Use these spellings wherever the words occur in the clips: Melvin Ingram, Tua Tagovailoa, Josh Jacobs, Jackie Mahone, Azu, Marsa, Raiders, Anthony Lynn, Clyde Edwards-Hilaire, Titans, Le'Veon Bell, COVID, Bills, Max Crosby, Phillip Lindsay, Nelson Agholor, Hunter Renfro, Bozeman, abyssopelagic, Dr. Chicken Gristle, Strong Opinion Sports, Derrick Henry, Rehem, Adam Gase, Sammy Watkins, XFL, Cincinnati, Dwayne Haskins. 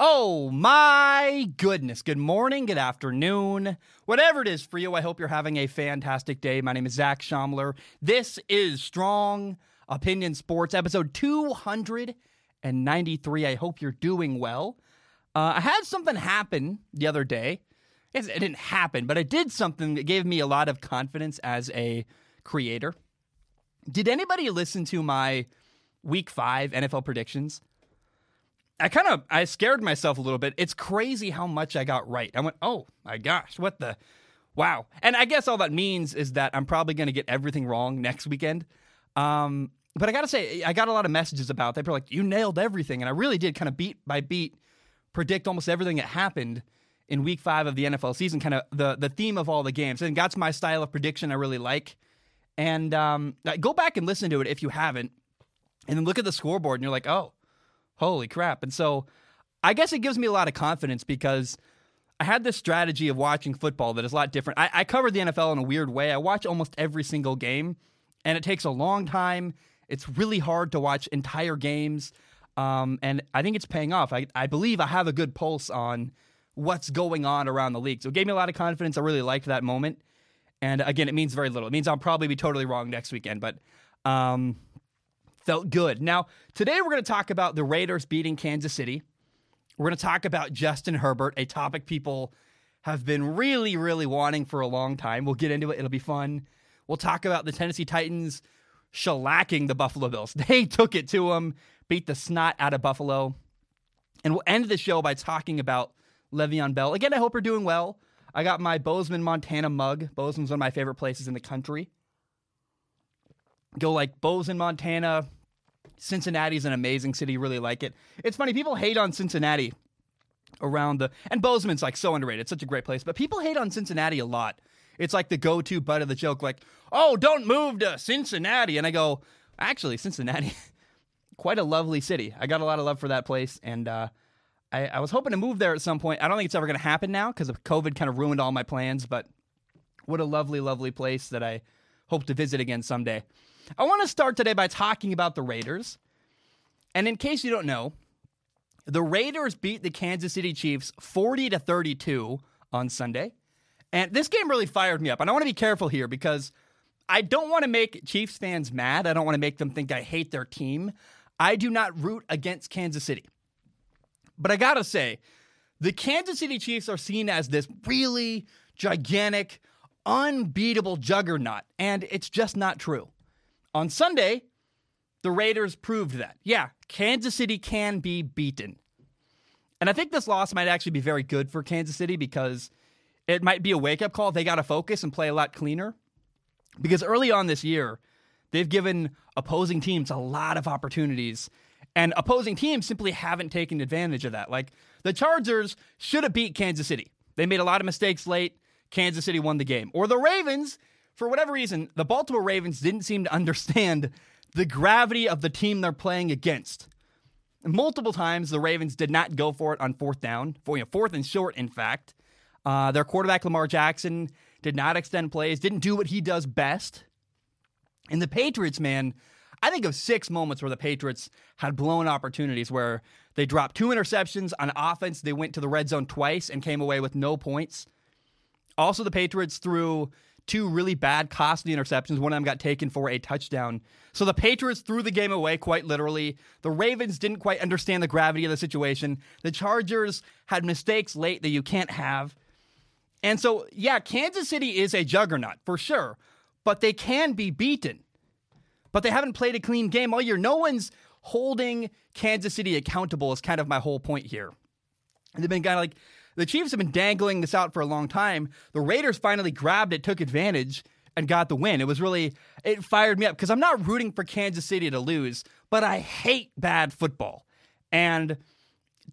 Oh my goodness. Good morning, good afternoon, whatever it is for you. I hope you're having a fantastic day. My name is Zac Shomler. This is Strong Opinion Sports, episode 293. I hope you're doing well. I had something happen the other day. It didn't happen, but I did something that gave me a lot of confidence as a creator. Did anybody listen to my Week 5 NFL predictions? I scared myself a little bit. It's crazy how much I got right. I went, oh my gosh, what the, wow. And I guess all that means is that I'm probably going to get everything wrong next weekend. But I got to say, I got a lot of messages about that. People are like, you nailed everything. And I really did kind of beat by beat predict almost everything that happened in Week 5 of the NFL season, kind of the theme of all the games. And that's my style of prediction I really like. And go back and listen to it if you haven't. And then look at the scoreboard and you're like, oh, holy crap. And so I guess it gives me a lot of confidence because I had this strategy of watching football that is a lot different. I covered the NFL in a weird way. I watch almost every single game, and it takes a long time. It's really hard to watch entire games, and I think it's paying off. I believe I have a good pulse on what's going on around the league. So it gave me a lot of confidence. I really liked that moment. And again, it means very little. It means I'll probably be totally wrong next weekend, but felt good. Now, today we're going to talk about the Raiders beating Kansas City. We're going to talk about Justin Herbert, a topic people have been really, really wanting for a long time. We'll get into it. It'll be fun. We'll talk about the Tennessee Titans shellacking the Buffalo Bills. They took it to them, beat the snot out of Buffalo. And we'll end the show by talking about Le'Veon Bell. Again, I hope you're doing well. I got my Bozeman, Montana mug. Bozeman's one of my favorite places in the country. Go like Bozeman, Montana. Cincinnati's an amazing city. Really like it. It's funny. People hate on Cincinnati around the... And Bozeman's like so underrated. It's such a great place. But people hate on Cincinnati a lot. It's like the go-to butt of the joke. Like, oh, don't move to Cincinnati. And I go, actually, Cincinnati, quite a lovely city. I got a lot of love for that place. And, I was hoping to move there at some point. I don't think it's ever going to happen now because COVID kind of ruined all my plans, but what a lovely, lovely place that I hope to visit again someday. I want to start today by talking about the Raiders. And in case you don't know, the Raiders beat the Kansas City Chiefs 40-32 on Sunday. And this game really fired me up. And I want to be careful here because I don't want to make Chiefs fans mad. I don't want to make them think I hate their team. I do not root against Kansas City. But I gotta say, the Kansas City Chiefs are seen as this really gigantic, unbeatable juggernaut, and it's just not true. On Sunday, the Raiders proved that. Yeah, Kansas City can be beaten. And I think this loss might actually be very good for Kansas City because it might be a wake-up call. They gotta focus and play a lot cleaner. Because early on this year, they've given opposing teams a lot of opportunities. And opposing teams simply haven't taken advantage of that. Like, the Chargers should have beat Kansas City. They made a lot of mistakes late. Kansas City won the game. Or the Ravens, for whatever reason, the Baltimore Ravens didn't seem to understand the gravity of the team they're playing against. Multiple times, the Ravens did not go for it on fourth down. Fourth and short, in fact. Their quarterback, Lamar Jackson, did not extend plays, didn't do what he does best. And the Patriots, man... I think of 6 moments where the Patriots had blown opportunities where they dropped 2 interceptions on offense. They went to the red zone twice and came away with no points. Also, the Patriots threw 2 really bad, costly interceptions. One of them got taken for a touchdown. So the Patriots threw the game away quite literally. The Ravens didn't quite understand the gravity of the situation. The Chargers had mistakes late that you can't have. And so, yeah, Kansas City is a juggernaut for sure, but they can be beaten. But they haven't played a clean game all year. No one's holding Kansas City accountable is kind of my whole point here. And they've been kind of like, the Chiefs have been dangling this out for a long time. The Raiders finally grabbed it, took advantage, and got the win. It was really, it fired me up because I'm not rooting for Kansas City to lose, but I hate bad football. And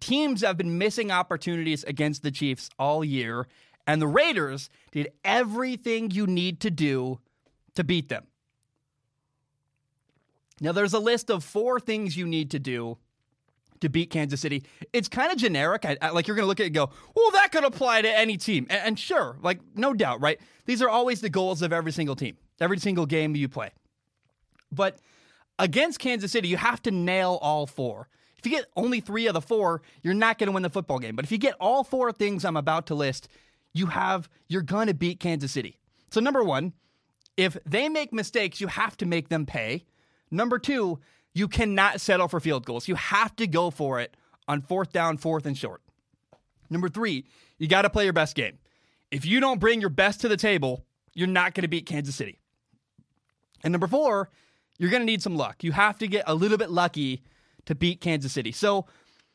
teams have been missing opportunities against the Chiefs all year. And the Raiders did everything you need to do to beat them. Now, there's a list of 4 things you need to do to beat Kansas City. It's kind of generic. Like, you're going to look at it and go, well, that could apply to any team. And sure, like, no doubt, right? These are always the goals of every single team, every single game you play. But against Kansas City, you have to nail all 4. If if you get only three of the four, you're not going to win the football game. But if you get all four things I'm about to list, you're going to beat Kansas City. So number one, if they make mistakes, you have to make them pay. Number two, you cannot settle for field goals. You have to go for it on fourth down, fourth and short. Number three, you got to play your best game. If you don't bring your best to the table, you're not going to beat Kansas City. And number four, you're going to need some luck. You have to get a little bit lucky to beat Kansas City. So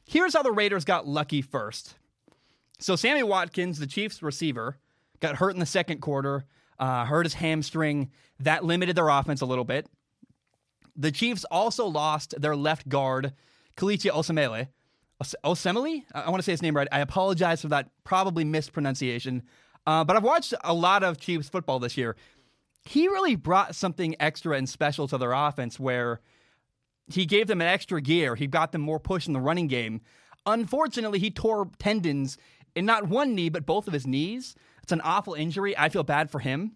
here's how the Raiders got lucky first. So Sammy Watkins, the Chiefs receiver, got hurt in the second quarter, hurt his hamstring. That limited their offense a little bit. The Chiefs also lost their left guard, Kalitia Osemele. Osemele? I want to say his name right. I apologize for that probably mispronunciation. But I've watched a lot of Chiefs football this year. He really brought something extra and special to their offense where he gave them an extra gear. He got them more push in the running game. Unfortunately, he tore tendons in not one knee, but both of his knees. It's an awful injury. I feel bad for him.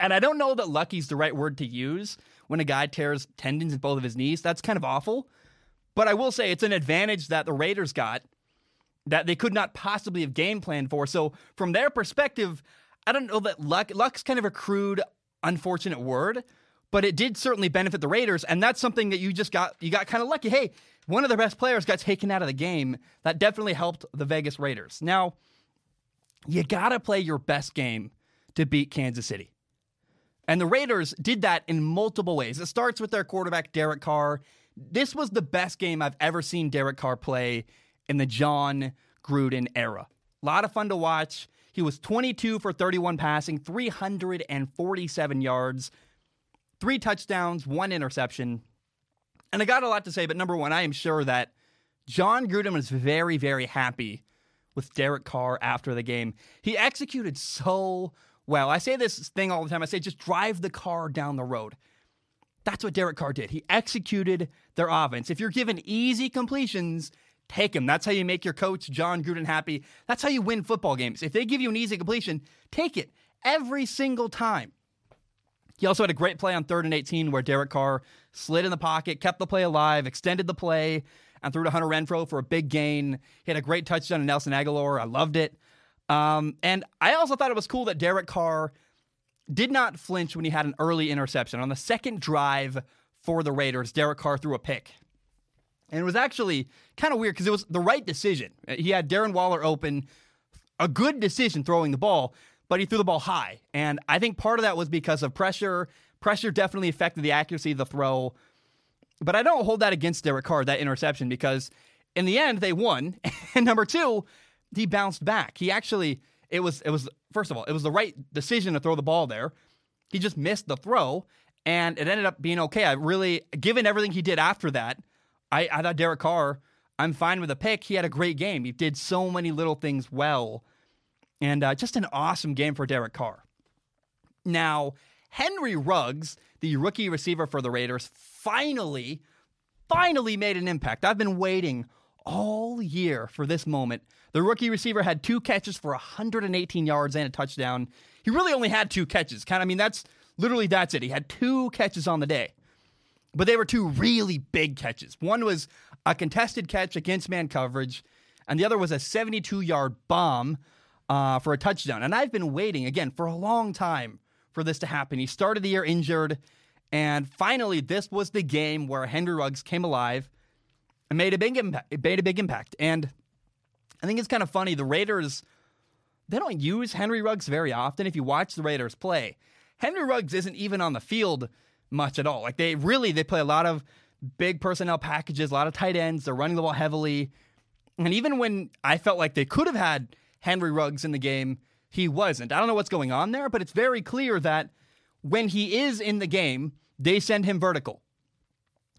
And I don't know that lucky's the right word to use when a guy tears tendons in both of his knees. That's kind of awful. But I will say it's an advantage that the Raiders got that they could not possibly have game planned for. So from their perspective, I don't know that luck's kind of a crude, unfortunate word, but it did certainly benefit the Raiders. And that's something that you got kind of lucky. Hey, one of the best players got taken out of the game. That definitely helped the Vegas Raiders. Now, you got to play your best game to beat Kansas City. And the Raiders did that in multiple ways. It starts with their quarterback, Derek Carr. This was the best game I've ever seen Derek Carr play in the John Gruden era. A lot of fun to watch. He was 22 for 31 passing, 347 yards, 3 touchdowns, 1 interception. And I got a lot to say, but number one, I am sure that John Gruden was very, very happy with Derek Carr after the game. He executed so well. I say this thing all the time. I say, just drive the car down the road. That's what Derek Carr did. He executed their offense. If you're given easy completions, take them. That's how you make your coach, John Gruden, happy. That's how you win football games. If they give you an easy completion, take it every single time. He also had a great play on 3rd and 18 where Derek Carr slid in the pocket, kept the play alive, extended the play, and threw to Hunter Renfro for a big gain. He had a great touchdown to Nelson Agholor. I loved it. And I also thought it was cool that Derek Carr did not flinch when he had an early interception. On the second drive for the Raiders, Derek Carr threw a pick. And it was actually kind of weird because it was the right decision. He had Darren Waller open, a good decision throwing the ball, but he threw the ball high. And I think part of that was because of pressure. Pressure definitely affected the accuracy of the throw. But I don't hold that against Derek Carr, that interception, because in the end, they won. And number two, he bounced back. He actually, it was first of all, it was the right decision to throw the ball there. He just missed the throw, and it ended up being okay. I really, given everything he did after that, I thought Derek Carr, I'm fine with a pick. He had a great game. He did so many little things well. And just an awesome game for Derek Carr. Now, Henry Ruggs, the rookie receiver for the Raiders, finally made an impact. I've been waiting all year for this moment. The rookie receiver had 2 catches for 118 yards and a touchdown. He really only had 2 catches. That's it. He had 2 catches on the day. But they were 2 really big catches. One was a contested catch against man coverage, and the other was a 72-yard bomb for a touchdown. And I've been waiting, again, for a long time for this to happen. He started the year injured, and finally this was the game where Henry Ruggs came alive and made a big impact. And I think it's kind of funny. The Raiders, they don't use Henry Ruggs very often. If you watch the Raiders play, Henry Ruggs isn't even on the field much at all. Like they play a lot of big personnel packages, a lot of tight ends. They're running the ball heavily. And even when I felt like they could have had Henry Ruggs in the game, he wasn't. I don't know what's going on there, but it's very clear that when he is in the game, they send him vertical.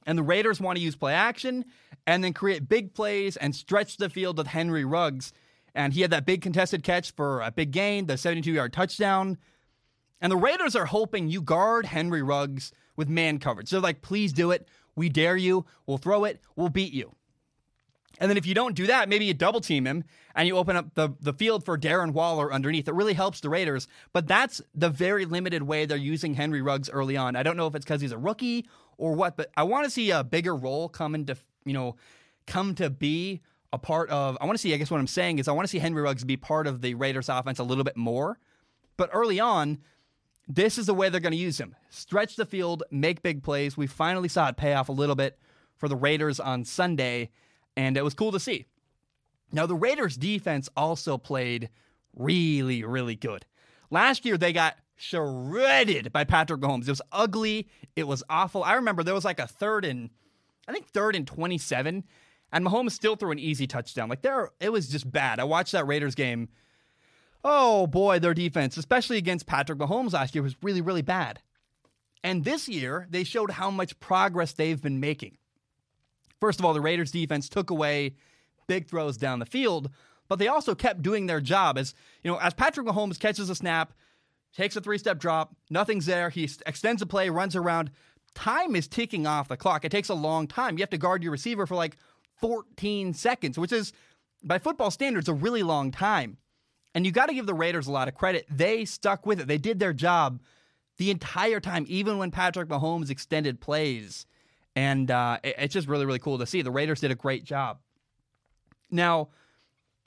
And the Raiders want to use play action and then create big plays and stretch the field with Henry Ruggs. And he had that big contested catch for a big gain, the 72-yard touchdown. And the Raiders are hoping you guard Henry Ruggs with man coverage. They're like, please do it. We dare you. We'll throw it. We'll beat you. And then if you don't do that, maybe you double team him and you open up the field for Darren Waller underneath. It really helps the Raiders. But that's the very limited way they're using Henry Ruggs early on. I don't know if it's because he's a rookie or what, but I want to see a bigger role come into, come to be a part of, I want to see, I guess what I'm saying is I want to see Henry Ruggs be part of the Raiders offense a little bit more. But early on, this is the way they're going to use him. Stretch the field, make big plays. We finally saw it pay off a little bit for the Raiders on Sunday, and it was cool to see. Now, the Raiders' defense also played really, really good. Last year, they got shredded by Patrick Mahomes. It was ugly. It was awful. I remember there was like a third and 27, and Mahomes still threw an easy touchdown. It was just bad. I watched that Raiders game. Oh, boy, their defense, especially against Patrick Mahomes last year, was really, really bad. And this year, they showed how much progress they've been making. First of all, the Raiders' defense took away big throws down the field, but they also kept doing their job. As Patrick Mahomes catches a snap, takes a three-step drop, nothing's there, he extends the play, runs around. Time is ticking off the clock. It takes a long time. You have to guard your receiver for 14 seconds, which is, by football standards, a really long time. And you got to give the Raiders a lot of credit. They stuck with it. They did their job the entire time, even when Patrick Mahomes extended plays. And it's just really, really cool to see. The Raiders did a great job. Now,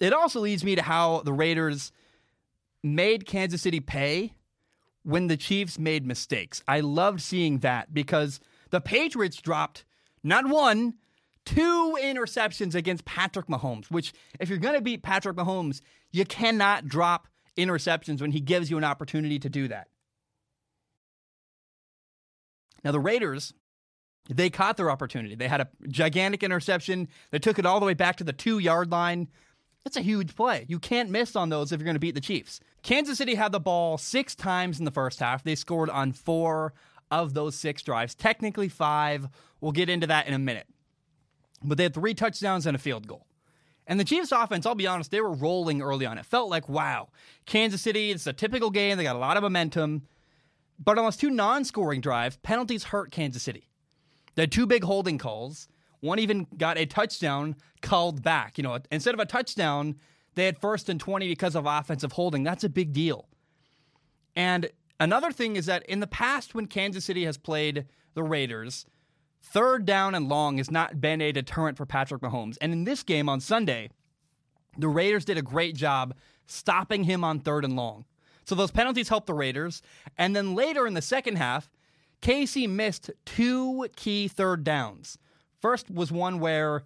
it also leads me to how the Raiders made Kansas City pay when the Chiefs made mistakes. I loved seeing that because the Patriots dropped not one, two interceptions against Patrick Mahomes, which if you're going to beat Patrick Mahomes, you cannot drop interceptions when he gives you an opportunity to do that. Now, the Raiders, they caught their opportunity. They had a gigantic interception. They took it all the way back to the 2-yard line. That's a huge play. You can't miss on those if you're going to beat the Chiefs. Kansas City had the ball 6 times in the first half. They scored on 4 of those 6 drives, technically 5. We'll get into that in a minute. But they had 3 touchdowns and a field goal. And the Chiefs' offense, I'll be honest, they were rolling early on. It felt like, wow, Kansas City, it's a typical game. They got a lot of momentum. But on those 2 non-scoring drives, penalties hurt Kansas City. They had 2 big holding calls. One even got a touchdown called back. Instead of a touchdown, they had 1st and 20 because of offensive holding. That's a big deal. And another thing is that in the past, when Kansas City has played the Raiders, 3rd down and long has not been a deterrent for Patrick Mahomes. And in this game on Sunday, the Raiders did a great job stopping him on 3rd and long. So those penalties helped the Raiders. And then later in the second half, Casey missed 2 key 3rd downs. First was one where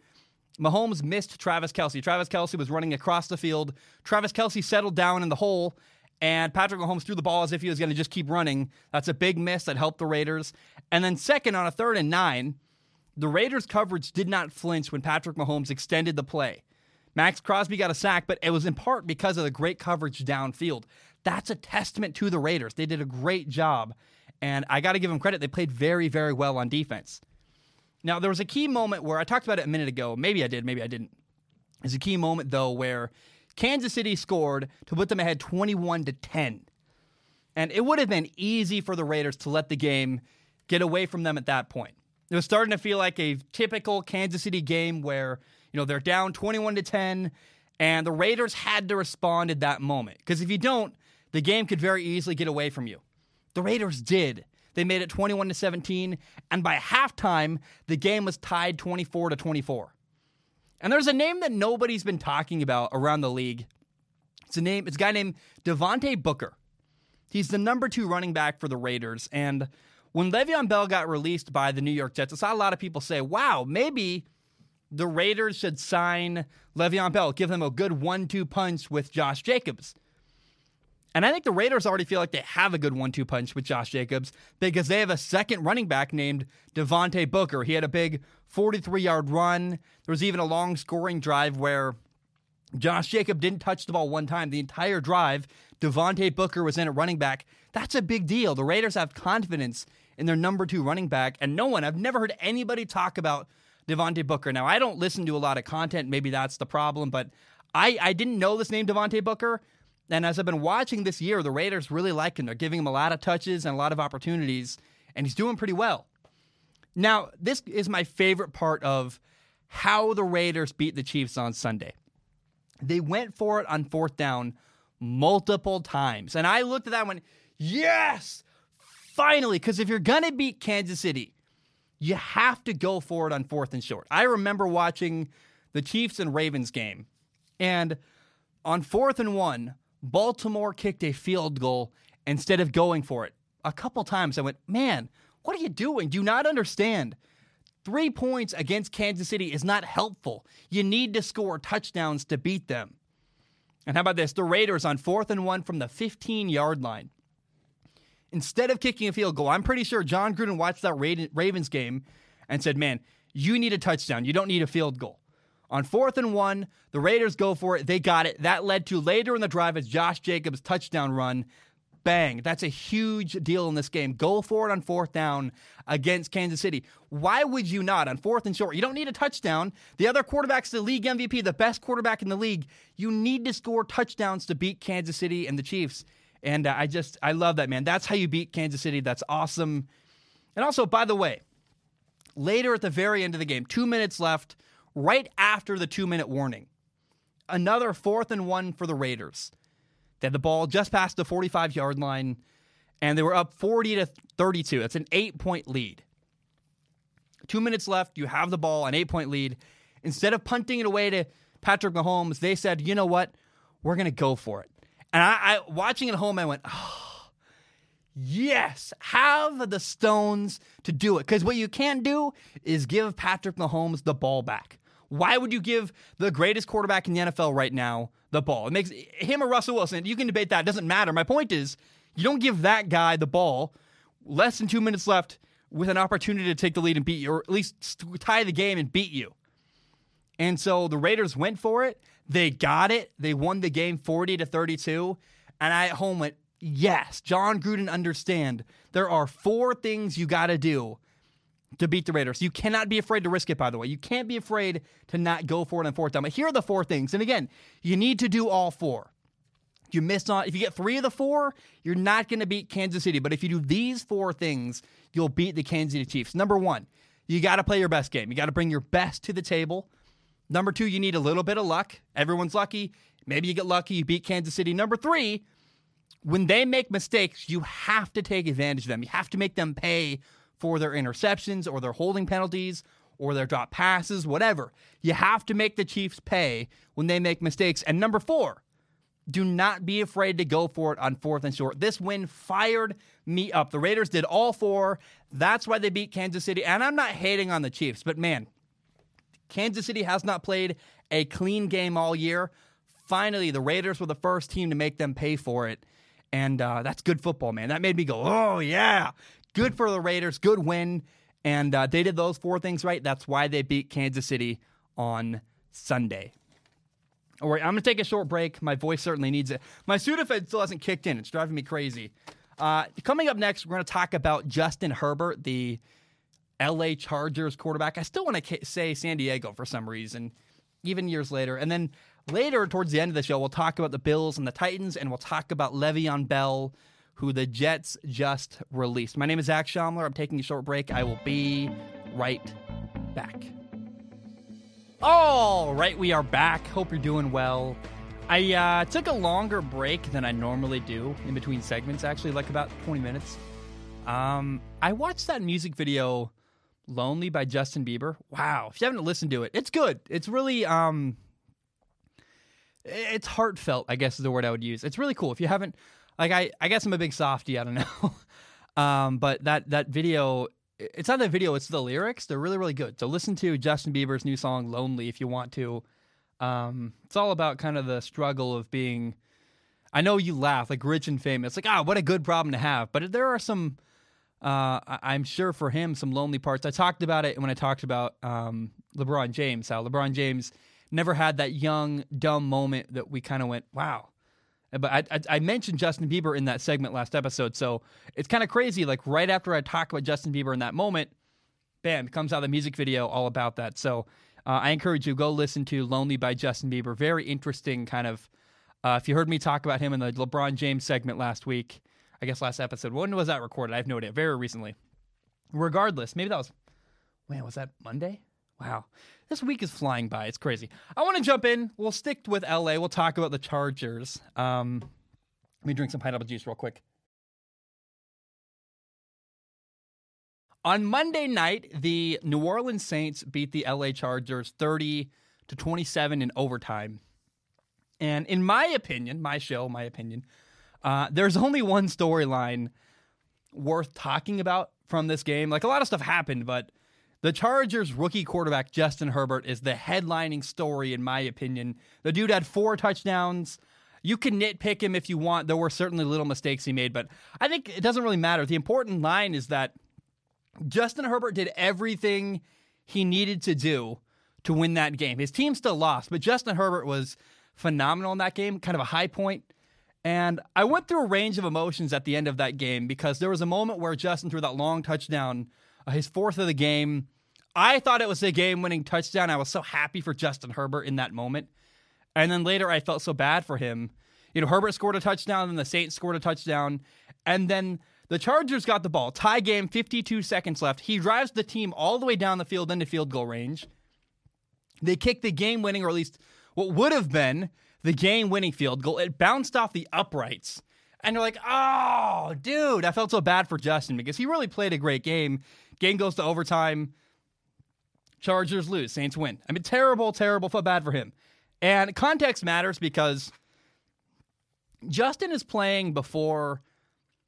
Mahomes missed Travis Kelce. Travis Kelce was running across the field. Travis Kelce settled down in the hole, and Patrick Mahomes threw the ball as if he was going to just keep running. That's a big miss that helped the Raiders. And then second, on a 3rd and 9, the Raiders' coverage did not flinch when Patrick Mahomes extended the play. Max Crosby got a sack, but it was in part because of the great coverage downfield. That's a testament to the Raiders. They did a great job, and I got to give them credit. They played very, very well on defense. Now, there was a key moment where I talked about it a minute ago. Maybe I did, maybe I didn't. There's a key moment, though, where Kansas City scored to put them ahead 21-10. And it would have been easy for the Raiders to let the game get away from them at that point. It was starting to feel like a typical Kansas City game where, they're down 21-10, and the Raiders had to respond at that moment. Because if you don't, the game could very easily get away from you. The Raiders did. They made it 21-17, and by halftime, the game was tied 24-24. And there's a name that nobody's been talking about around the league. It's a guy named Devontae Booker. He's the number 2 running back for the Raiders, and when Le'Veon Bell got released by the New York Jets, I saw a lot of people say, wow, maybe the Raiders should sign Le'Veon Bell, give them a good 1-2 punch with Josh Jacobs. And I think the Raiders already feel like they have a good 1-2 punch with Josh Jacobs because they have a second running back named Devontae Booker. He had a big 43-yard run. There was even a long scoring drive where Josh Jacobs didn't touch the ball one time. The entire drive, Devontae Booker was in at running back. That's a big deal. The Raiders have confidence in their number 2 running back, and I've never heard anybody talk about Devontae Booker. Now, I don't listen to a lot of content. Maybe that's the problem, but I didn't know this name, Devontae Booker. And as I've been watching this year, the Raiders really like him. They're giving him a lot of touches and a lot of opportunities, and he's doing pretty well. Now, this is my favorite part of how the Raiders beat the Chiefs on Sunday. They went for it on 4th down multiple times. And I looked at that and went, yes, finally, because if you're going to beat Kansas City, you have to go for it on 4th and short. I remember watching the Chiefs and Ravens game, and on 4th and 1, Baltimore kicked a field goal instead of going for it. A couple times I went, man, what are you doing? Do you not understand? 3 points against Kansas City is not helpful. You need to score touchdowns to beat them. And how about this? The Raiders on 4th and 1 from the 15-yard line. Instead of kicking a field goal, I'm pretty sure John Gruden watched that Ravens game and said, man, you need a touchdown. You don't need a field goal. On 4th and 1, the Raiders go for it. They got it. That led to later in the drive as Josh Jacobs' touchdown run. Bang. That's a huge deal in this game. Go for it on 4th down against Kansas City. Why would you not on 4th and short? You don't need a touchdown. The other quarterback's the league MVP, the best quarterback in the league. You need to score touchdowns to beat Kansas City and the Chiefs. And I love that, man. That's how you beat Kansas City. That's awesome. And also, by the way, later at the very end of the game, 2 minutes left, right after the 2-minute warning, another 4th and 1 for the Raiders. They had the ball just past the 45-yard line, and they were up 40-32. That's an 8-point lead. 2 minutes left. You have the ball, an 8-point lead. Instead of punting it away to Patrick Mahomes, they said, you know what? We're going to go for it. And I watching at home, I went, oh, yes, have the stones to do it. Because what you can do is give Patrick Mahomes the ball back. Why would you give the greatest quarterback in the NFL right now the ball? It makes him or Russell Wilson. You can debate that. It doesn't matter. My point is, you don't give that guy the ball. Less than 2 minutes left with an opportunity to take the lead and beat you, or at least tie the game and beat you. And so the Raiders went for it. They got it. They won the game 40-32. And I at home went, yes, John Gruden, understand. There are 4 things you got to do to beat the Raiders. You cannot be afraid to risk it, by the way. You can't be afraid to not go for it on 4th down. But here are the 4 things. And again, you need to do all 4. You miss on, if you get 3 of the 4, you're not going to beat Kansas City. But if you do these 4 things, you'll beat the Kansas City Chiefs. Number 1, you got to play your best game. You got to bring your best to the table. Number 2, you need a little bit of luck. Everyone's lucky. Maybe you get lucky, you beat Kansas City. Number 3, when they make mistakes, you have to take advantage of them. You have to make them pay for their interceptions or their holding penalties or their drop passes, whatever. You have to make the Chiefs pay when they make mistakes. And number 4, do not be afraid to go for it on 4th and short. This win fired me up. The Raiders did all 4. That's why they beat Kansas City. And I'm not hating on the Chiefs, but man, Kansas City has not played a clean game all year. Finally, the Raiders were the first team to make them pay for it. And that's good football, man. That made me go, oh, yeah. Good for the Raiders. Good win. And they did those 4 things right. That's why they beat Kansas City on Sunday. All right, I'm going to take a short break. My voice certainly needs it. My Sudafed still hasn't kicked in. It's driving me crazy. Coming up next, we're going to talk about Justin Herbert, the L.A. Chargers quarterback. I still want to say San Diego for some reason, even years later. And then later, towards the end of the show, we'll talk about the Bills and the Titans, and we'll talk about Le'Veon Bell, who the Jets just released. My name is Zac Shomler. I'm taking a short break. I will be right back. All right, we are back. Hope you're doing well. I took a longer break than I normally do in between segments, actually, like about 20 minutes. I watched that music video, Lonely by Justin Bieber. Wow, if you haven't listened to it, it's good. It's really, it's heartfelt, I guess is the word I would use. It's really cool. If you haven't, like, I guess I'm a big softie, I don't know. But that video, it's not the video, it's the lyrics. They're really, really good. So listen to Justin Bieber's new song, Lonely, if you want to. It's all about kind of the struggle of being, I know you laugh, like rich and famous. Like, what a good problem to have. But there are some, I'm sure for him, some lonely parts. I talked about it when I talked about LeBron James, how LeBron James never had that young, dumb moment that we kind of went, wow. But I mentioned Justin Bieber in that segment last episode, so it's kind of crazy. Like, right after I talk about Justin Bieber in that moment, bam, it comes out the music video all about that. So I encourage you, go listen to Lonely by Justin Bieber. Very interesting kind of, if you heard me talk about him in the LeBron James segment last week, I guess last episode. When was that recorded? I have no idea. Very recently. Regardless, maybe that was, man, was that Monday? Wow. This week is flying by. It's crazy. I want to jump in. We'll stick with LA. We'll talk about the Chargers. Let me drink some pineapple juice real quick. On Monday night, the New Orleans Saints beat the LA Chargers 30-27 in overtime. And in my opinion, there's only one storyline worth talking about from this game. Like, a lot of stuff happened, but the Chargers rookie quarterback Justin Herbert is the headlining story, in my opinion. The dude had 4 touchdowns. You can nitpick him if you want. There were certainly little mistakes he made, but I think it doesn't really matter. The important line is that Justin Herbert did everything he needed to do to win that game. His team still lost, but Justin Herbert was phenomenal in that game, kind of a high point. And I went through a range of emotions at the end of that game because there was a moment where Justin threw that long touchdown, his 4th of the game. I thought it was a game-winning touchdown. I was so happy for Justin Herbert in that moment. And then later, I felt so bad for him. You know, Herbert scored a touchdown, and the Saints scored a touchdown. And then the Chargers got the ball. Tie game, 52 seconds left. He drives the team all the way down the field into field goal range. They kick the game-winning, or at least what would have been the game-winning field goal. It bounced off the uprights. And you're like, oh, dude, I felt so bad for Justin because he really played a great game. Game goes to overtime. Chargers lose. Saints win. I mean, terrible, terrible. Felt bad for him. And context matters because Justin is playing before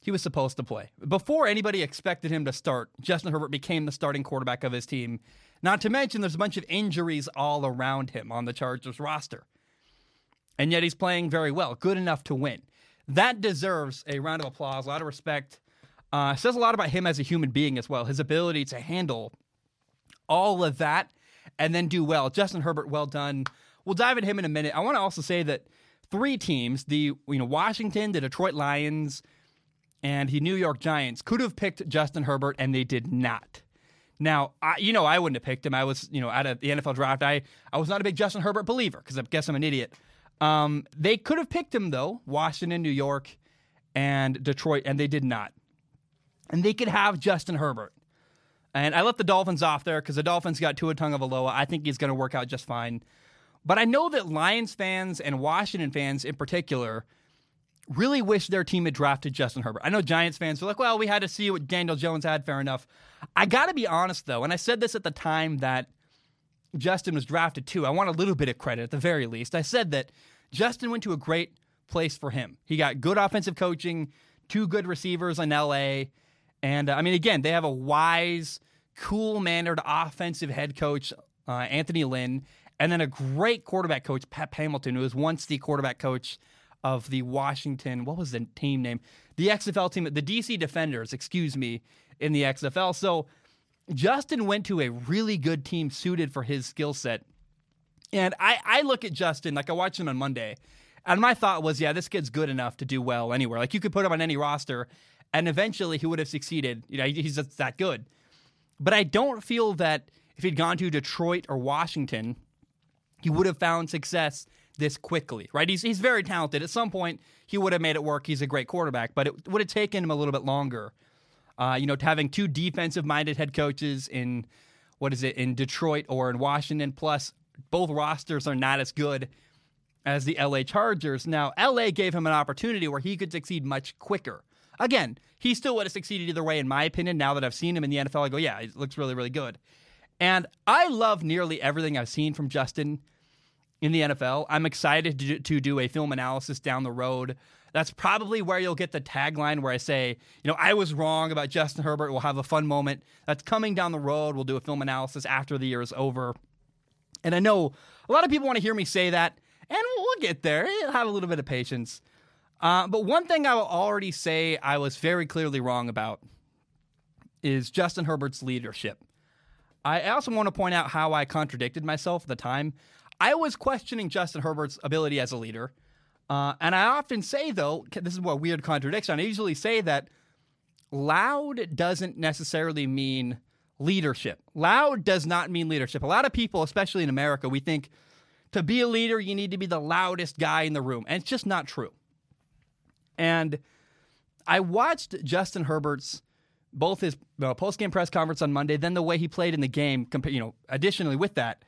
he was supposed to play. Before anybody expected him to start, Justin Herbert became the starting quarterback of his team. Not to mention there's a bunch of injuries all around him on the Chargers roster. And yet he's playing very well, good enough to win. That deserves a round of applause, a lot of respect. It says a lot about him as a human being as well, his ability to handle all of that and then do well. Justin Herbert, well done. We'll dive into him in a minute. I want to also say that 3 teams, Washington, the Detroit Lions, and the New York Giants, could have picked Justin Herbert, and they did not. Now, I wouldn't have picked him. I was, out of the NFL draft, I was not a big Justin Herbert believer because I guess I'm an idiot. They could have picked him, though, Washington, New York, and Detroit, and they did not. And they could have Justin Herbert. And I left the Dolphins off there because the Dolphins got Tua Tagovailoa. I think he's going to work out just fine. But I know that Lions fans and Washington fans in particular really wish their team had drafted Justin Herbert. I know Giants fans are like, well, we had to see what Daniel Jones had, fair enough. I got to be honest, though, and I said this at the time that Justin was drafted too. I want a little bit of credit at the very least. I said that Justin went to a great place for him. He got good offensive coaching, 2 good receivers in L.A., and, again, they have a wise, cool-mannered offensive head coach, Anthony Lynn, and then a great quarterback coach, Pep Hamilton, who was once the quarterback coach of the Washington, what was the team name? The XFL team, the DC Defenders, in the XFL. So Justin went to a really good team suited for his skill set. And I look at Justin, I watched him on Monday, and my thought was, yeah, this kid's good enough to do well anywhere. You could put him on any roster, and eventually he would have succeeded. He's just that good. But I don't feel that if he'd gone to Detroit or Washington, he would have found success this quickly, right? He's very talented. At some point, he would have made it work. He's a great quarterback, but it would have taken him a little bit longer. Having 2 defensive-minded head coaches in Detroit or in Washington, plus both rosters are not as good as the L.A. Chargers. Now, L.A. gave him an opportunity where he could succeed much quicker. Again, he still would have succeeded either way, in my opinion. Now that I've seen him in the NFL, I go, yeah, it looks really, really good. And I love nearly everything I've seen from Justin in the NFL. I'm excited to do a film analysis down the road. That's probably where you'll get the tagline where I say, I was wrong about Justin Herbert. We'll have a fun moment. That's coming down the road. We'll do a film analysis after the year is over. And I know a lot of people want to hear me say that, and we'll get there. Have a little bit of patience. But one thing I will already say I was very clearly wrong about is Justin Herbert's leadership. I also want to point out how I contradicted myself at the time. I was questioning Justin Herbert's ability as a leader. And I often say, though, this is a weird contradiction. I usually say that loud doesn't necessarily mean leadership. Loud does not mean leadership. A lot of people, especially in America, we think to be a leader, you need to be the loudest guy in the room. And it's just not true. And I watched Justin Herbert's both his post-game press conference on Monday, then the way he played in the game, additionally with that.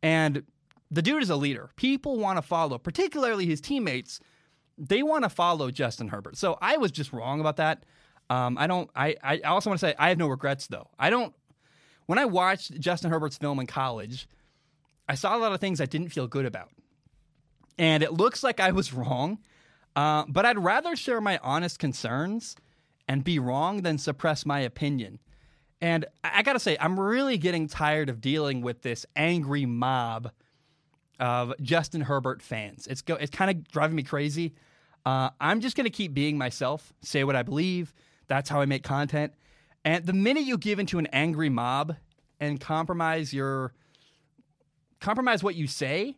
And the dude is a leader. People want to follow, particularly his teammates. They want to follow Justin Herbert. So I was just wrong about that. I also want to say I have no regrets, though. When I watched Justin Herbert's film in college, I saw a lot of things I didn't feel good about. And it looks like I was wrong, but I'd rather share my honest concerns and be wrong than suppress my opinion. And I got to say, I'm really getting tired of dealing with this angry mob of Justin Herbert fans. It's kind of driving me crazy. I'm just going to keep being myself, say what I believe. That's how I make content. And the minute you give into an angry mob and compromise what you say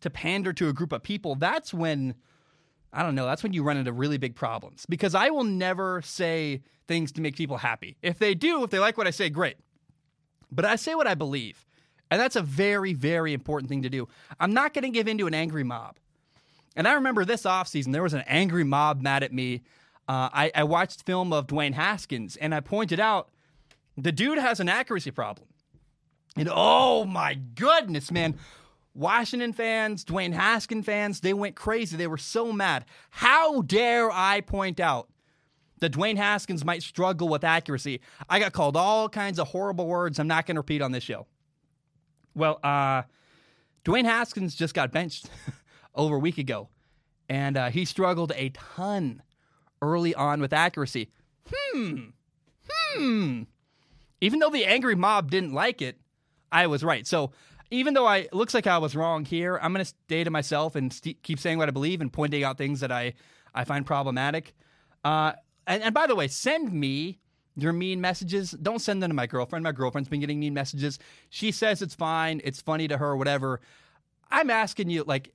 to pander to a group of people, that's when you run into really big problems. Because I will never say things to make people happy. If they like what I say, great. But I say what I believe. And that's a very, very important thing to do. I'm not going to give in to an angry mob. And I remember this offseason, there was an angry mob mad at me. I watched film of Dwayne Haskins, and I pointed out the dude has an accuracy problem. And oh my goodness, man. Washington fans, Dwayne Haskins fans, they went crazy. They were so mad. How dare I point out that Dwayne Haskins might struggle with accuracy? I got called all kinds of horrible words I'm not going to repeat on this show. Well, Dwayne Haskins just got benched over a week ago, and he struggled a ton early on with accuracy. Even though the angry mob didn't like it, I was right. So even though it looks like I was wrong here, I'm going to stay to myself and keep saying what I believe and pointing out things that I find problematic. And by the way, send me your mean messages. Don't send them to my girlfriend. My girlfriend's been getting mean messages. She says it's fine, it's funny to her, whatever. I'm asking you, like,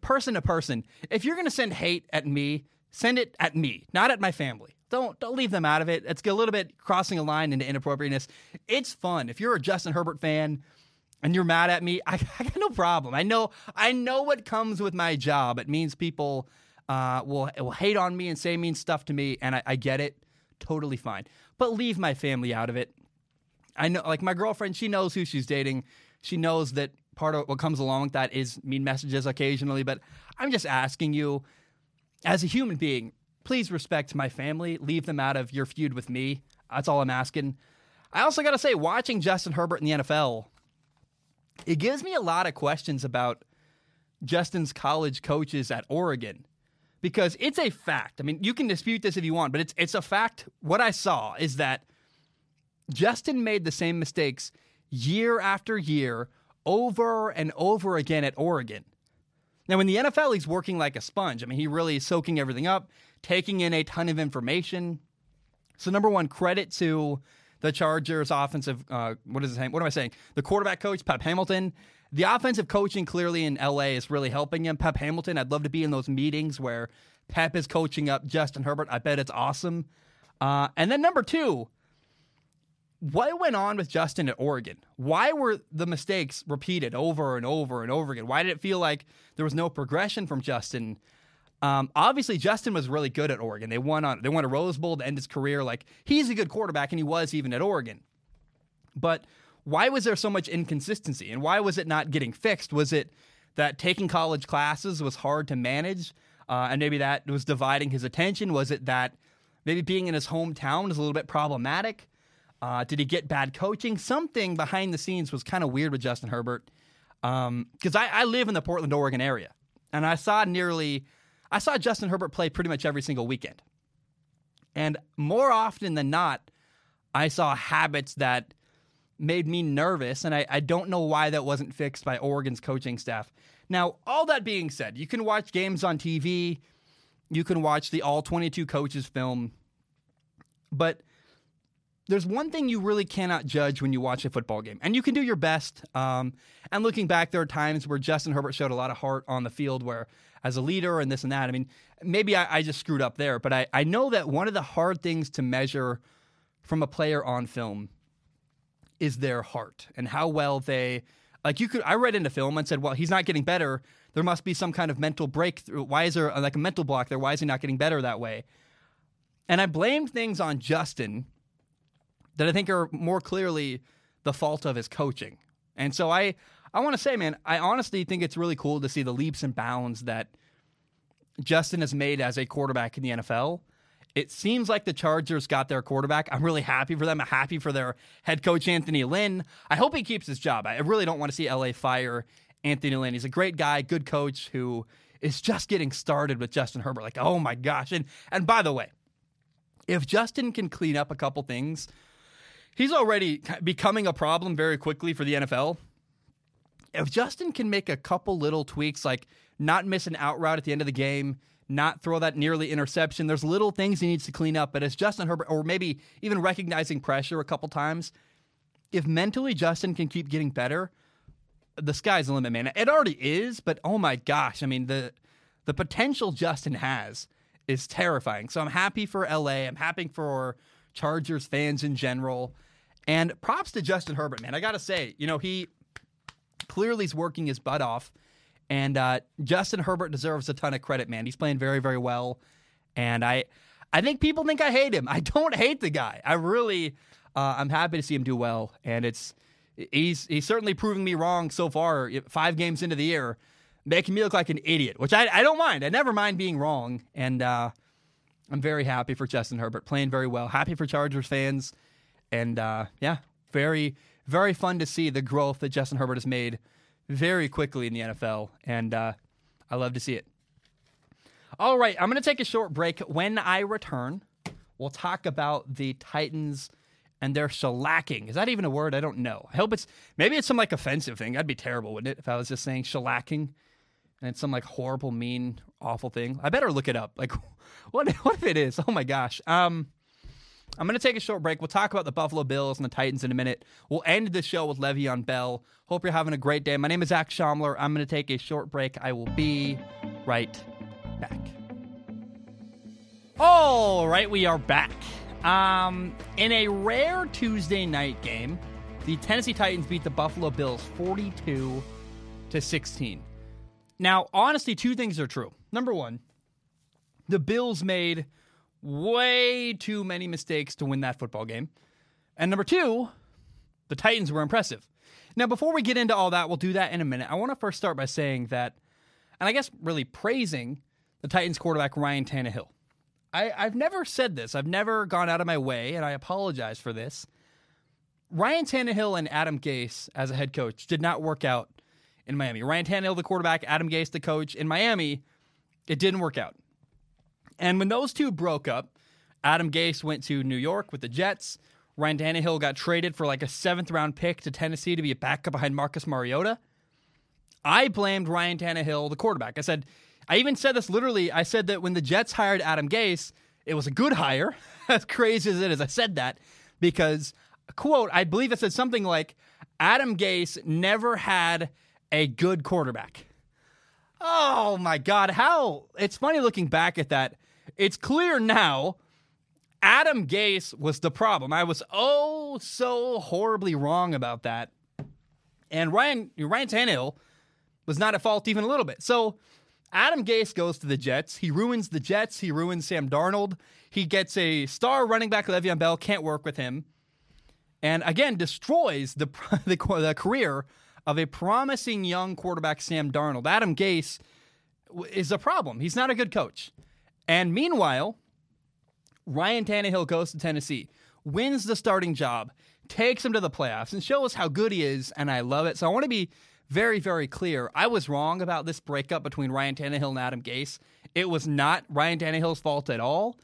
person to person, if you're going to send hate at me, send it at me, not at my family. Don't leave them out of it. It's a little bit crossing a line into inappropriateness. It's fun. If you're a Justin Herbert fan and you're mad at me, I got no problem. I know what comes with my job. It means people will hate on me and say mean stuff to me, and I get it. Totally fine. But leave my family out of it. I know, like, my girlfriend, she knows who she's dating. She knows that part of what comes along with that is mean messages occasionally, but I'm just asking you, as a human being, please respect my family. Leave them out of your feud with me. That's all I'm asking. I also got to say, watching Justin Herbert in the NFL, it gives me a lot of questions about Justin's college coaches at Oregon, because it's a fact. I mean, you can dispute this if you want, but it's a fact. What I saw is that Justin made the same mistakes year after year, over and over again at Oregon. Now, in the NFL, he's working like a sponge. I mean, he really is soaking everything up, taking in a ton of information. So, number one, credit to the Chargers offensive, the quarterback coach, Pep Hamilton. The offensive coaching clearly in L.A. is really helping him. Pep Hamilton, I'd love to be in those meetings where Pep is coaching up Justin Herbert. I bet it's awesome. And then number two, what went on with Justin at Oregon? Why were the mistakes repeated over and over and over again? Why did it feel like there was no progression from Justin? Obviously, Justin was really good at Oregon. They won a Rose Bowl to end his career. Like, he's a good quarterback, and he was even at Oregon. But why was there so much inconsistency, and why was it not getting fixed? Was it that taking college classes was hard to manage, and maybe that was dividing his attention? Was it that maybe being in his hometown is a little bit problematic? Did he get bad coaching? Something behind the scenes was kind of weird with Justin Herbert, because I live in the Portland, Oregon area, and I saw Justin Herbert play pretty much every single weekend. And more often than not, I saw habits that made me nervous, and I don't know why that wasn't fixed by Oregon's coaching staff. Now, all that being said, you can watch games on TV, you can watch the all 22 coaches film, but there's one thing you really cannot judge when you watch a football game, and you can do your best. And looking back, there are times where Justin Herbert showed a lot of heart on the field, where as a leader and this and that. I mean, maybe I just screwed up there, but I know that one of the hard things to measure from a player on film is their heart and how well they, like, you could. I read into film and said, well, he's not getting better. There must be some kind of mental breakthrough. Why is there like a mental block there? Why is he not getting better that way? And I blamed things on Justin that I think are more clearly the fault of his coaching. And so I want to say, man, I honestly think it's really cool to see the leaps and bounds that Justin has made as a quarterback in the NFL. It seems like the Chargers got their quarterback. I'm really happy for them. I'm happy for their head coach, Anthony Lynn. I hope he keeps his job. I really don't want to see LA fire Anthony Lynn. He's a great guy, good coach who is just getting started with Justin Herbert. Like, oh my gosh. And by the way, if Justin can clean up a couple things, he's already becoming a problem very quickly for the NFL. If Justin can make a couple little tweaks, like not miss an out route at the end of the game, not throw that nearly interception. There's little things he needs to clean up, but as Justin Herbert, or maybe even recognizing pressure a couple times, if mentally Justin can keep getting better, the sky's the limit, man. It already is, but oh my gosh. I mean, the potential Justin has is terrifying. So I'm happy for LA. I'm happy for Chargers fans in general. And props to Justin Herbert, man. I got to say, you know, he clearly is working his butt off. And Justin Herbert deserves a ton of credit, man. He's playing very, very well. And I think people think I hate him. I don't hate the guy. I really, I'm happy to see him do well. And he's certainly proving me wrong so far, 5 games into the year, making me look like an idiot, which I don't mind. I never mind being wrong. And I'm very happy for Justin Herbert, playing very well. Happy for Chargers fans. And yeah, very, very fun to see the growth that Justin Herbert has made very quickly in the NFL, and I love to see it. All right, I'm going to take a short break. When I return, we'll talk about the Titans and their shellacking. Is that even a word? I don't know. I hope maybe it's some like offensive thing. That'd be terrible, wouldn't it, if I was just saying shellacking and it's some like horrible, mean, awful thing? I better look it up. Like, what if it is? Oh my gosh. I'm going to take a short break. We'll talk about the Buffalo Bills and the Titans in a minute. We'll end the show with Le'Veon Bell. Hope you're having a great day. My name is Zac Shomler. I'm going to take a short break. I will be right back. All right, we are back. In a rare Tuesday night game, the Tennessee Titans beat the Buffalo Bills 42-16. Now, honestly, two things are true. Number one, the Bills made way too many mistakes to win that football game. And number two, the Titans were impressive. Now, before we get into all that, we'll do that in a minute. I want to first start by saying that, and I guess really praising the Titans quarterback, Ryan Tannehill. I've never said this. I've never gone out of my way, and I apologize for this. Ryan Tannehill and Adam Gase as a head coach did not work out in Miami. Ryan Tannehill, the quarterback, Adam Gase, the coach in Miami, it didn't work out. And when those two broke up, Adam Gase went to New York with the Jets. Ryan Tannehill got traded for like a 7th-round pick to Tennessee to be a backup behind Marcus Mariota. I blamed Ryan Tannehill, the quarterback. I said that when the Jets hired Adam Gase, it was a good hire. As crazy as it is, I said that because, quote, I believe I said something like, Adam Gase never had a good quarterback. Oh, my God. It's funny looking back at that. It's clear now Adam Gase was the problem. I was so horribly wrong about that. And Ryan Tannehill was not at fault even a little bit. So Adam Gase goes to the Jets. He ruins the Jets. He ruins Sam Darnold. He gets a star running back, Le'Veon Bell, can't work with him. And again, destroys the career of a promising young quarterback, Sam Darnold. Adam Gase is a problem. He's not a good coach. And meanwhile, Ryan Tannehill goes to Tennessee, wins the starting job, takes him to the playoffs, and shows how good he is, and I love it. So I want to be very, very clear. I was wrong about this breakup between Ryan Tannehill and Adam Gase. It was not Ryan Tannehill's fault at all.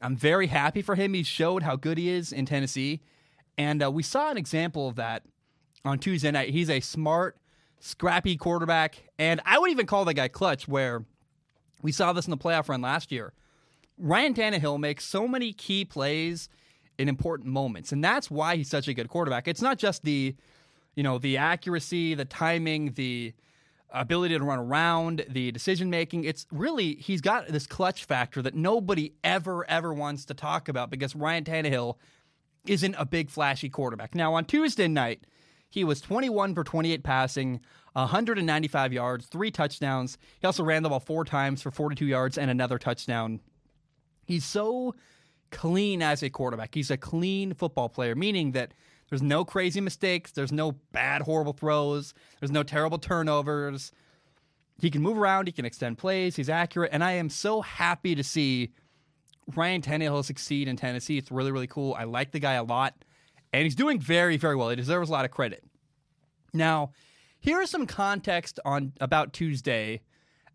I'm very happy for him. He showed how good he is in Tennessee, and we saw an example of that on Tuesday night. He's a smart, scrappy quarterback, and I would even call that guy clutch, where we saw this in the playoff run last year. Ryan Tannehill makes so many key plays in important moments, and that's why he's such a good quarterback. It's not just the accuracy, the timing, the ability to run around, the decision-making. It's really, he's got this clutch factor that nobody ever wants to talk about because Ryan Tannehill isn't a big, flashy quarterback. Now, on Tuesday night, he was 21 for 28 passing, 195 yards, 3 touchdowns. He also ran the ball 4 times for 42 yards and another touchdown. He's so clean as a quarterback. He's a clean football player, meaning that there's no crazy mistakes. There's no bad, horrible throws. There's no terrible turnovers. He can move around. He can extend plays. He's accurate. And I am so happy to see Ryan Tannehill succeed in Tennessee. It's really, really cool. I like the guy a lot. And he's doing very, very well. He deserves a lot of credit. Now, here is some context on about Tuesday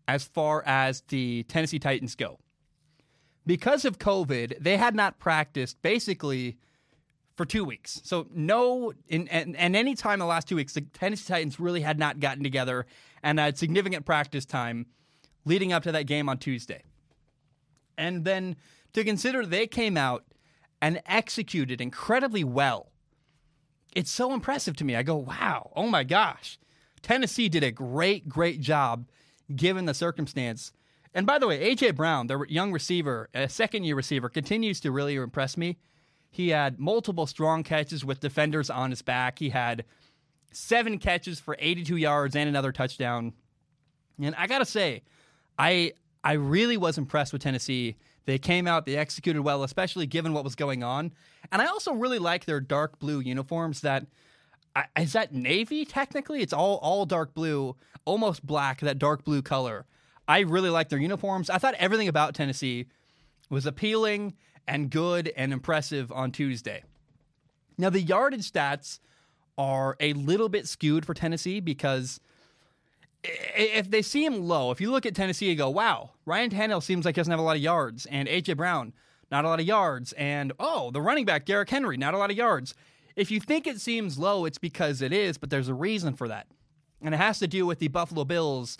as far as the Tennessee Titans go. Because of COVID, they had not practiced basically for 2 weeks. So any time in the last 2 weeks, the Tennessee Titans really had not gotten together and had significant practice time leading up to that game on Tuesday. And then to consider they came out and executed incredibly well. It's so impressive to me. I go, wow, oh my gosh. Tennessee did a great, great job given the circumstance. And by the way, A.J. Brown, their young receiver, a second-year receiver, continues to really impress me. He had multiple strong catches with defenders on his back. He had 7 catches for 82 yards and another touchdown. And I got to say, I really was impressed with Tennessee. They came out, they executed well, especially given what was going on. And I also really like their dark blue uniforms that, is that navy technically? It's all dark blue, almost black, that dark blue color. I really like their uniforms. I thought everything about Tennessee was appealing and good and impressive on Tuesday. Now, the yardage stats are a little bit skewed for Tennessee because if they seem low, if you look at Tennessee and go, wow, Ryan Tannehill seems like he doesn't have a lot of yards, and A.J. Brown, not a lot of yards, and, oh, the running back, Derrick Henry, not a lot of yards. If you think it seems low, it's because it is, but there's a reason for that. And it has to do with the Buffalo Bills'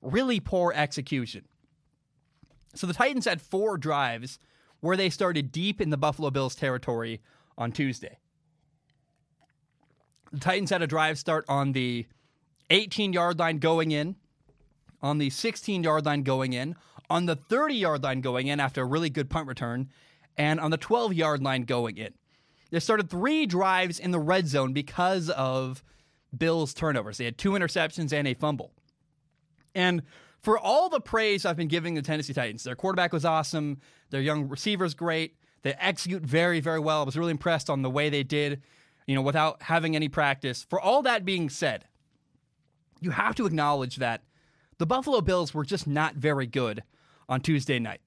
really poor execution. So the Titans had 4 drives where they started deep in the Buffalo Bills' territory on Tuesday. The Titans had a drive start on the 18-yard line going in, on the 16-yard line going in, on the 30-yard line going in after a really good punt return, and on the 12-yard line going in. They started 3 drives in the red zone because of Bills' turnovers. They had 2 interceptions and a fumble. And for all the praise I've been giving the Tennessee Titans, their quarterback was awesome, their young receiver's great, they execute very, very well. I was really impressed on the way they did, without having any practice. For all that being said, you have to acknowledge that the Buffalo Bills were just not very good on Tuesday night.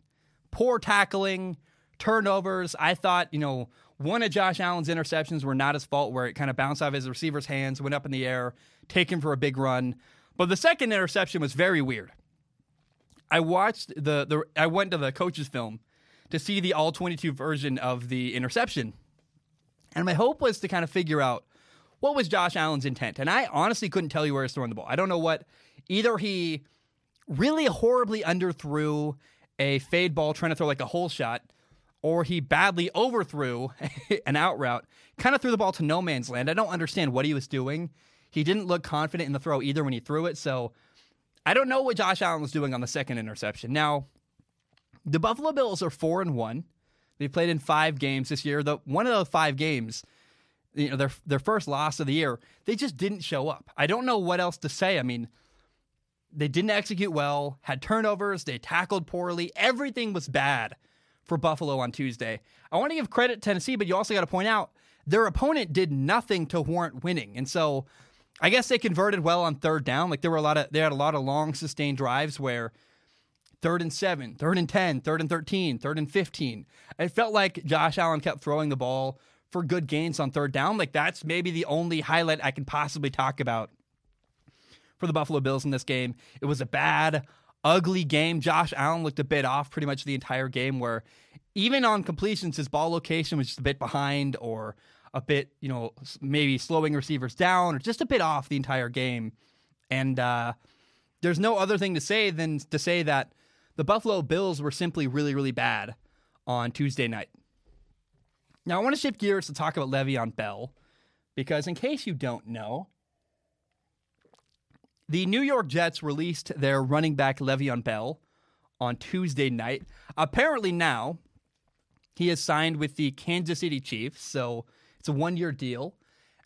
Poor tackling, turnovers. I thought, one of Josh Allen's interceptions were not his fault, where it kind of bounced off his receiver's hands, went up in the air, taken for a big run. But the second interception was very weird. I watched I went to the coach's film to see the all-22 version of the interception. And my hope was to kind of figure out, what was Josh Allen's intent? And I honestly couldn't tell you where he was throwing the ball. I don't know what. Either he really horribly underthrew a fade ball trying to throw like a hole shot, or he badly overthrew an out route, kind of threw the ball to no man's land. I don't understand what he was doing. He didn't look confident in the throw either when he threw it. So I don't know what Josh Allen was doing on the second interception. Now, the Buffalo Bills are 4-1. They've played in 5 games this year. One of those 5 games, their first loss of the year, they just didn't show up. I don't know what else to say. I mean, they didn't execute well, had turnovers, they tackled poorly. Everything was bad for Buffalo on Tuesday. I want to give credit to Tennessee, but you also got to point out their opponent did nothing to warrant winning. And so I guess they converted well on third down. Like they had a lot of long sustained drives where 3rd and 7, 3rd and 10, 3rd and 13, 3rd and 15. It felt like Josh Allen kept throwing the ball for good gains on third down. Like, that's maybe the only highlight I can possibly talk about for the Buffalo Bills in this game. It was a bad, ugly game. Josh Allen looked a bit off pretty much the entire game, where even on completions, his ball location was just a bit behind, or a bit, maybe slowing receivers down, or just a bit off the entire game. And there's no other thing to say than to say that the Buffalo Bills were simply really, really bad on Tuesday night. Now, I want to shift gears to talk about Le'Veon Bell, because in case you don't know, the New York Jets released their running back Le'Veon Bell on Tuesday night. Apparently now, he has signed with the Kansas City Chiefs, so it's a 1-year deal.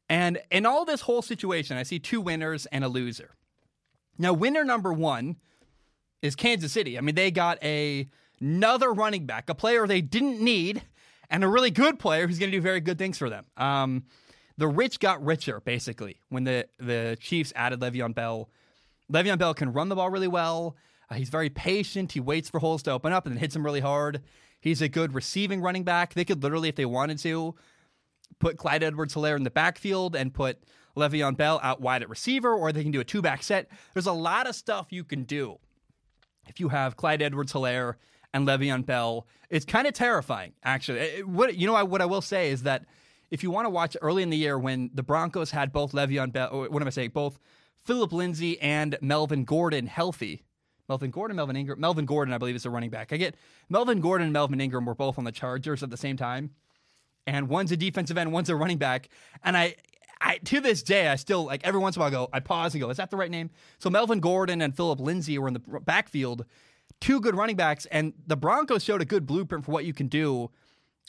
And in all this whole situation, I see 2 winners and a loser. Now, winner number 1 is Kansas City. I mean, they got another running back, a player they didn't need, and a really good player who's going to do very good things for them. The rich got richer, basically, when the Chiefs added Le'Veon Bell. Le'Veon Bell can run the ball really well. He's very patient. He waits for holes to open up and then hits them really hard. He's a good receiving running back. They could literally, if they wanted to, put Clyde Edwards-Hilaire in the backfield and put Le'Veon Bell out wide at receiver, or they can do a two-back set. There's a lot of stuff you can do if you have Clyde Edwards-Hilaire and Le'Veon Bell. It's kind of terrifying, actually. What I will say is that if you want to watch early in the year when the Broncos had both both Phillip Lindsay and Melvin Gordon healthy. Melvin Gordon, I believe, is a running back. Melvin Gordon and Melvin Ingram were both on the Chargers at the same time. And one's a defensive end, one's a running back. And I to this day, I still, like, every once in a while I pause and go, is that the right name? So Melvin Gordon and Phillip Lindsay were in the backfield. Two good running backs, and the Broncos showed a good blueprint for what you can do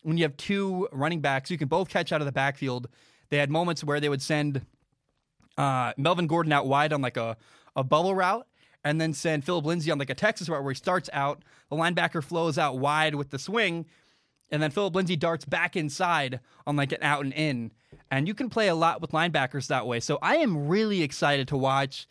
when you have two running backs. You can both catch out of the backfield. They had moments where they would send Melvin Gordon out wide on, like, a bubble route, and then send Phillip Lindsay on, like, a Texas route where he starts out, the linebacker flows out wide with the swing, and then Phillip Lindsay darts back inside on, like, an out and in. And you can play a lot with linebackers that way. So I am really excited to watch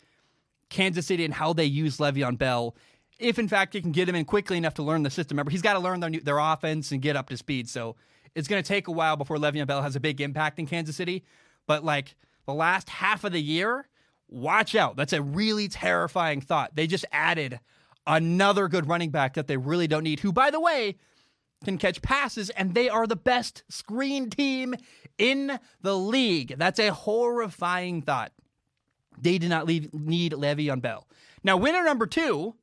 Kansas City and how they use Le'Veon Bell, if, in fact, you can get him in quickly enough to learn the system. Remember, he's got to learn their offense and get up to speed. So it's going to take a while before Le'Veon Bell has a big impact in Kansas City. But, like, the last half of the year, watch out. That's a really terrifying thought. They just added another good running back that they really don't need, who, by the way, can catch passes, and they are the best screen team in the league. That's a horrifying thought. They did not need Le'Veon Bell. Now, winner number two,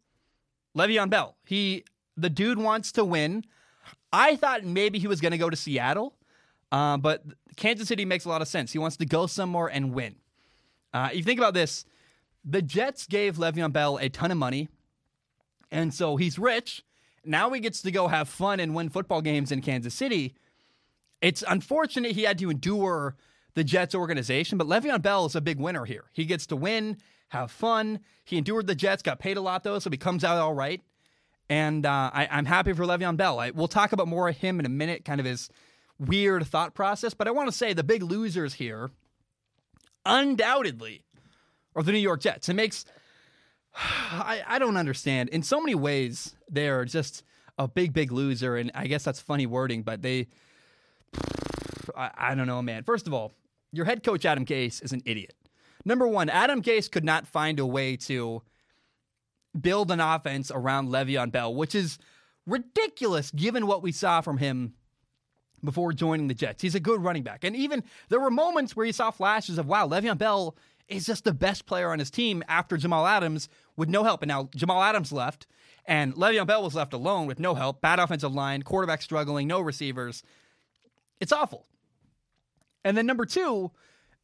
Le'Veon Bell. The dude wants to win. I thought maybe he was going to go to Seattle, but Kansas City makes a lot of sense. He wants to go somewhere and win. You think about this. The Jets gave Le'Veon Bell a ton of money, and so he's rich. Now he gets to go have fun and win football games in Kansas City. It's unfortunate he had to endure the Jets organization, but Le'Veon Bell is a big winner here. He gets to win, have fun. He endured the Jets, got paid a lot, though, so he comes out all right. And I'm happy for Le'Veon Bell. We'll talk about more of him in a minute, kind of his weird thought process. But I want to say the big losers here, undoubtedly, are the New York Jets. It makes... I don't understand. In so many ways, they're just a big, big loser. And I guess that's funny wording, but I don't know, man. First of all, your head coach, Adam Gase, is an idiot. Number one, Adam Gase could not find a way to build an offense around Le'Veon Bell, which is ridiculous given what we saw from him before joining the Jets. He's a good running back. And even there were moments where you saw flashes of, wow, Le'Veon Bell is just the best player on his team after Jamal Adams with no help. And now Jamal Adams left, and Le'Veon Bell was left alone with no help, bad offensive line, quarterback struggling, no receivers. It's awful. And then number two,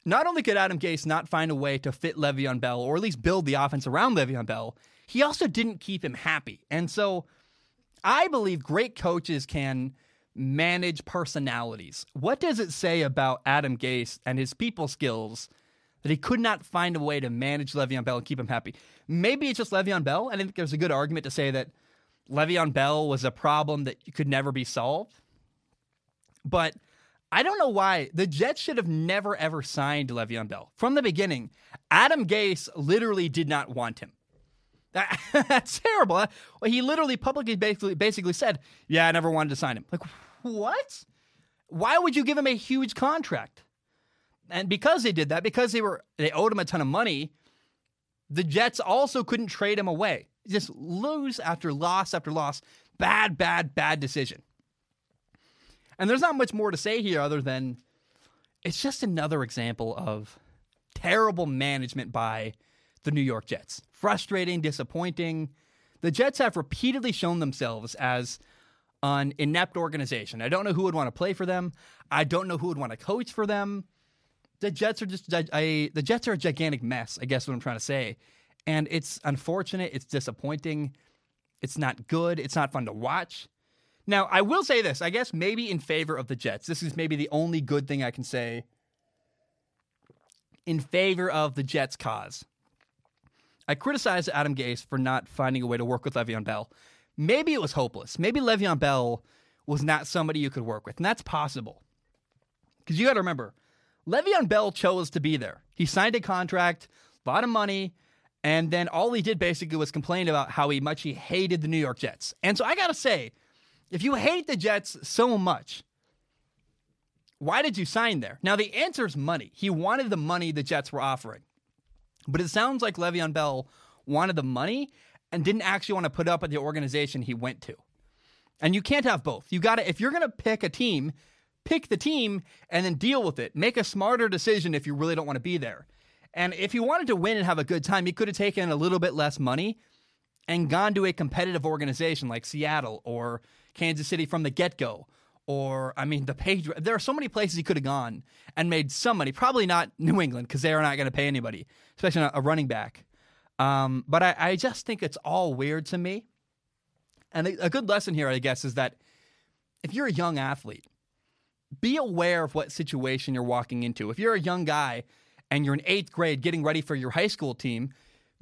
not only could Adam Gase not find a way to fit Le'Veon Bell or at least build the offense around Le'Veon Bell, he also didn't keep him happy. And so I believe great coaches can manage personalities. What does it say about Adam Gase and his people skills that he could not find a way to manage Le'Veon Bell and keep him happy? Maybe it's just Le'Veon Bell. I think there's a good argument to say that Le'Veon Bell was a problem that could never be solved. But I don't know why. The Jets should have never, ever signed Le'Veon Bell. From the beginning, Adam Gase literally did not want him. That's terrible. He literally publicly basically said, yeah, I never wanted to sign him. Like, what? Why would you give him a huge contract? And because they did that, because they owed him a ton of money, the Jets also couldn't trade him away. Just lose after loss after loss. Bad, bad, bad decision. And there's not much more to say here other than it's just another example of terrible management by the New York Jets. Frustrating, disappointing. The Jets have repeatedly shown themselves as an inept organization. I don't know who would want to play for them. I don't know who would want to coach for them. The Jets are a gigantic mess, I guess what I'm trying to say. And it's unfortunate. It's disappointing. It's not good. It's not fun to watch. Now, I will say this, I guess maybe in favor of the Jets. This is maybe the only good thing I can say in favor of the Jets' cause. I criticized Adam Gase for not finding a way to work with Le'Veon Bell. Maybe it was hopeless. Maybe Le'Veon Bell was not somebody you could work with, and that's possible. Because you got to remember, Le'Veon Bell chose to be there. He signed a contract, a lot of money, And then all he did basically was complain about how much he hated the New York Jets. And so I got to say, if you hate the Jets so much, why did you sign there? Now, the answer is money. He wanted the money the Jets were offering. But it sounds like Le'Veon Bell wanted the money and didn't actually want to put up at the organization he went to. And you can't have both. You got to, if you're going to pick a team, pick the team and then deal with it. Make a smarter decision if you really don't want to be there. And if he wanted to win and have a good time, he could have taken a little bit less money and gone to a competitive organization like Seattle or Kansas City from the get-go. Or, I mean, the Patriots. There are so many places he could have gone and made some money. Probably not New England, because they are not going to pay anybody, especially not a running back. But I just think it's all weird to me. And a good lesson here, I guess, is that if you're a young athlete, be aware of what situation you're walking into. If you're a young guy and you're in 8th grade getting ready for your high school team,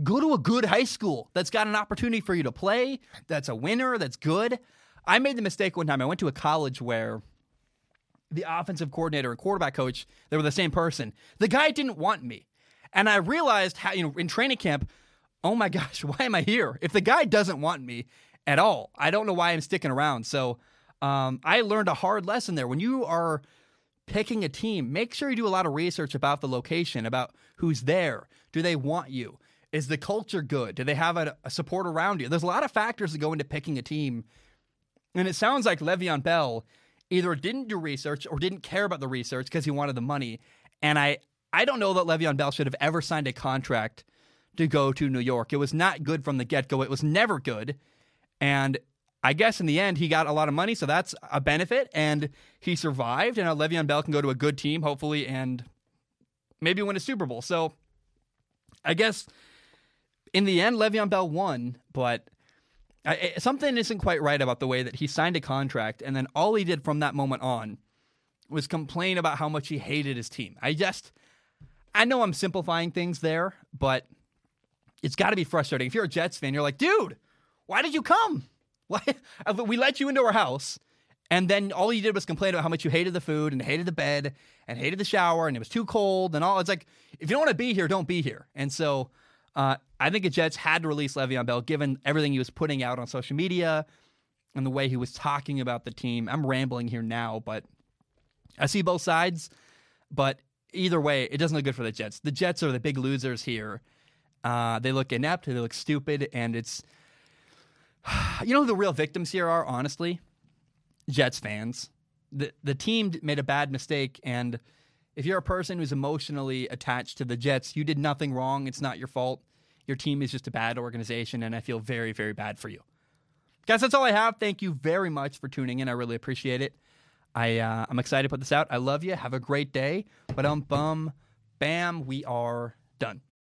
go to a good high school that's got an opportunity for you to play, that's a winner, that's good. I made the mistake one time. I went to a college where the offensive coordinator and quarterback coach, they were the same person. The guy didn't want me. And I realized how, in training camp, oh my gosh, why am I here? If the guy doesn't want me at all, I don't know why I'm sticking around. So I learned a hard lesson there. When you are picking a team, make sure you do a lot of research about the location, about who's there. Do they want you? Is the culture good? Do they have a support around you? There's a lot of factors that go into picking a team. And it sounds like Le'Veon Bell either didn't do research or didn't care about the research because he wanted the money. And I don't know that Le'Veon Bell should have ever signed a contract to go to New York. It was not good from the get-go. It was never good. And I guess in the end, he got a lot of money, so that's a benefit. And he survived. And now Le'Veon Bell can go to a good team, hopefully, and maybe win a Super Bowl. So I guess in the end, Le'Veon Bell won, but something isn't quite right about the way that he signed a contract, and then all he did from that moment on was complain about how much he hated his team. I know I'm simplifying things there, but it's got to be frustrating. If you're a Jets fan, you're like, dude, why did you come? Why? We let you into our house, and then all you did was complain about how much you hated the food and hated the bed and hated the shower, and it was too cold and all. It's like, if you don't want to be here, don't be here. And so I think the Jets had to release Le'Veon Bell, given everything he was putting out on social media and the way he was talking about the team. I'm rambling here now, but I see both sides. But either way, it doesn't look good for the Jets. The Jets are the big losers here. They look inept. They look stupid. And it's, who the real victims here are, honestly? Jets fans. The team made a bad mistake, and if you're a person who's emotionally attached to the Jets, you did nothing wrong. It's not your fault. Your team is just a bad organization, and I feel very, very bad for you. Guys, that's all I have. Thank you very much for tuning in. I really appreciate it. I'm excited to put this out. I love you. Have a great day. Ba-dum-bum. Bam. We are done.